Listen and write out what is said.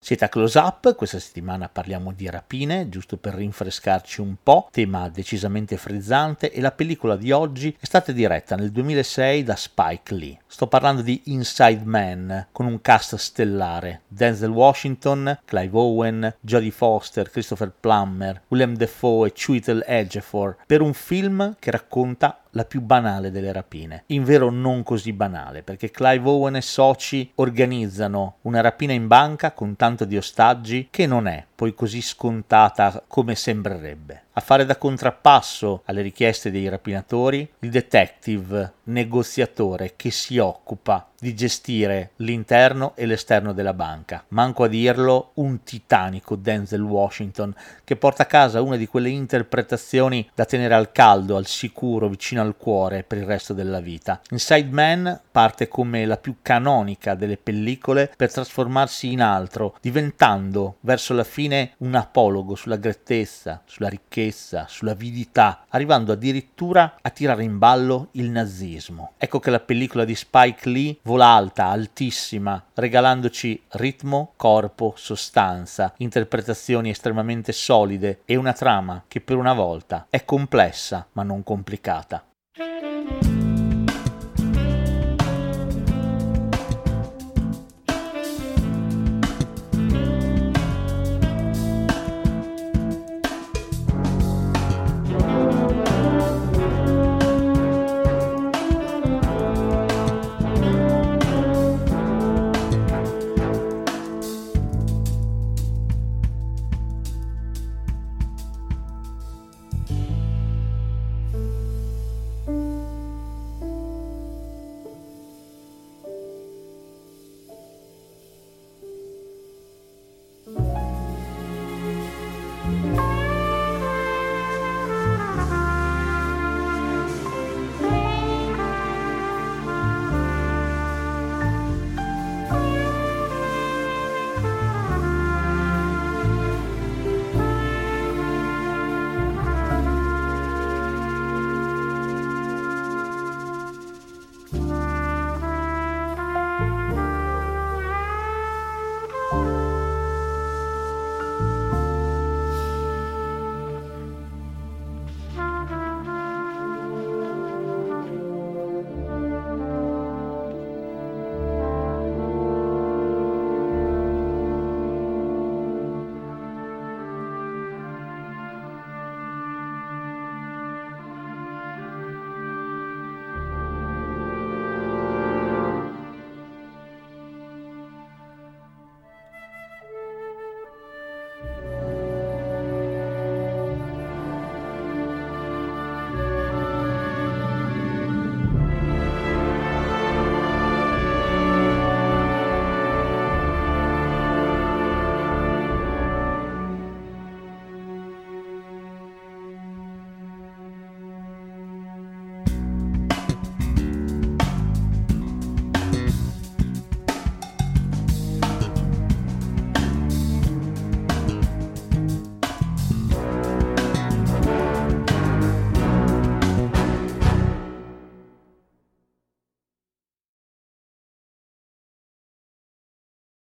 Siete a Close Up, questa settimana parliamo di rapine, giusto per rinfrescarci un po', tema decisamente frizzante, e la pellicola di oggi è stata diretta nel 2006 da Spike Lee. Sto parlando di Inside Man, con un cast stellare: Denzel Washington, Clive Owen, Jodie Foster, Christopher Plummer, Willem Dafoe e Chiwetel Ejiofor, per un film che racconta la più banale delle rapine. Invero non così banale, perché Clive Owen e soci organizzano una rapina in banca con tanto di ostaggi che non è poi così scontata come sembrerebbe. A fare da contrappasso alle richieste dei rapinatori, il detective negoziatore che si occupa di gestire l'interno e l'esterno della banca. Manco a dirlo, un titanico Denzel Washington che porta a casa una di quelle interpretazioni da tenere al caldo, al sicuro, vicino al cuore per il resto della vita. Inside Man parte come la più canonica delle pellicole per trasformarsi in altro, diventando verso la fine un apologo sulla grettezza, sulla ricchezza, sull'avidità, arrivando addirittura a tirare in ballo il nazismo. Ecco che la pellicola di Spike Lee vola alta, altissima, regalandoci ritmo, corpo, sostanza, interpretazioni estremamente solide e una trama che per una volta è complessa ma non complicata.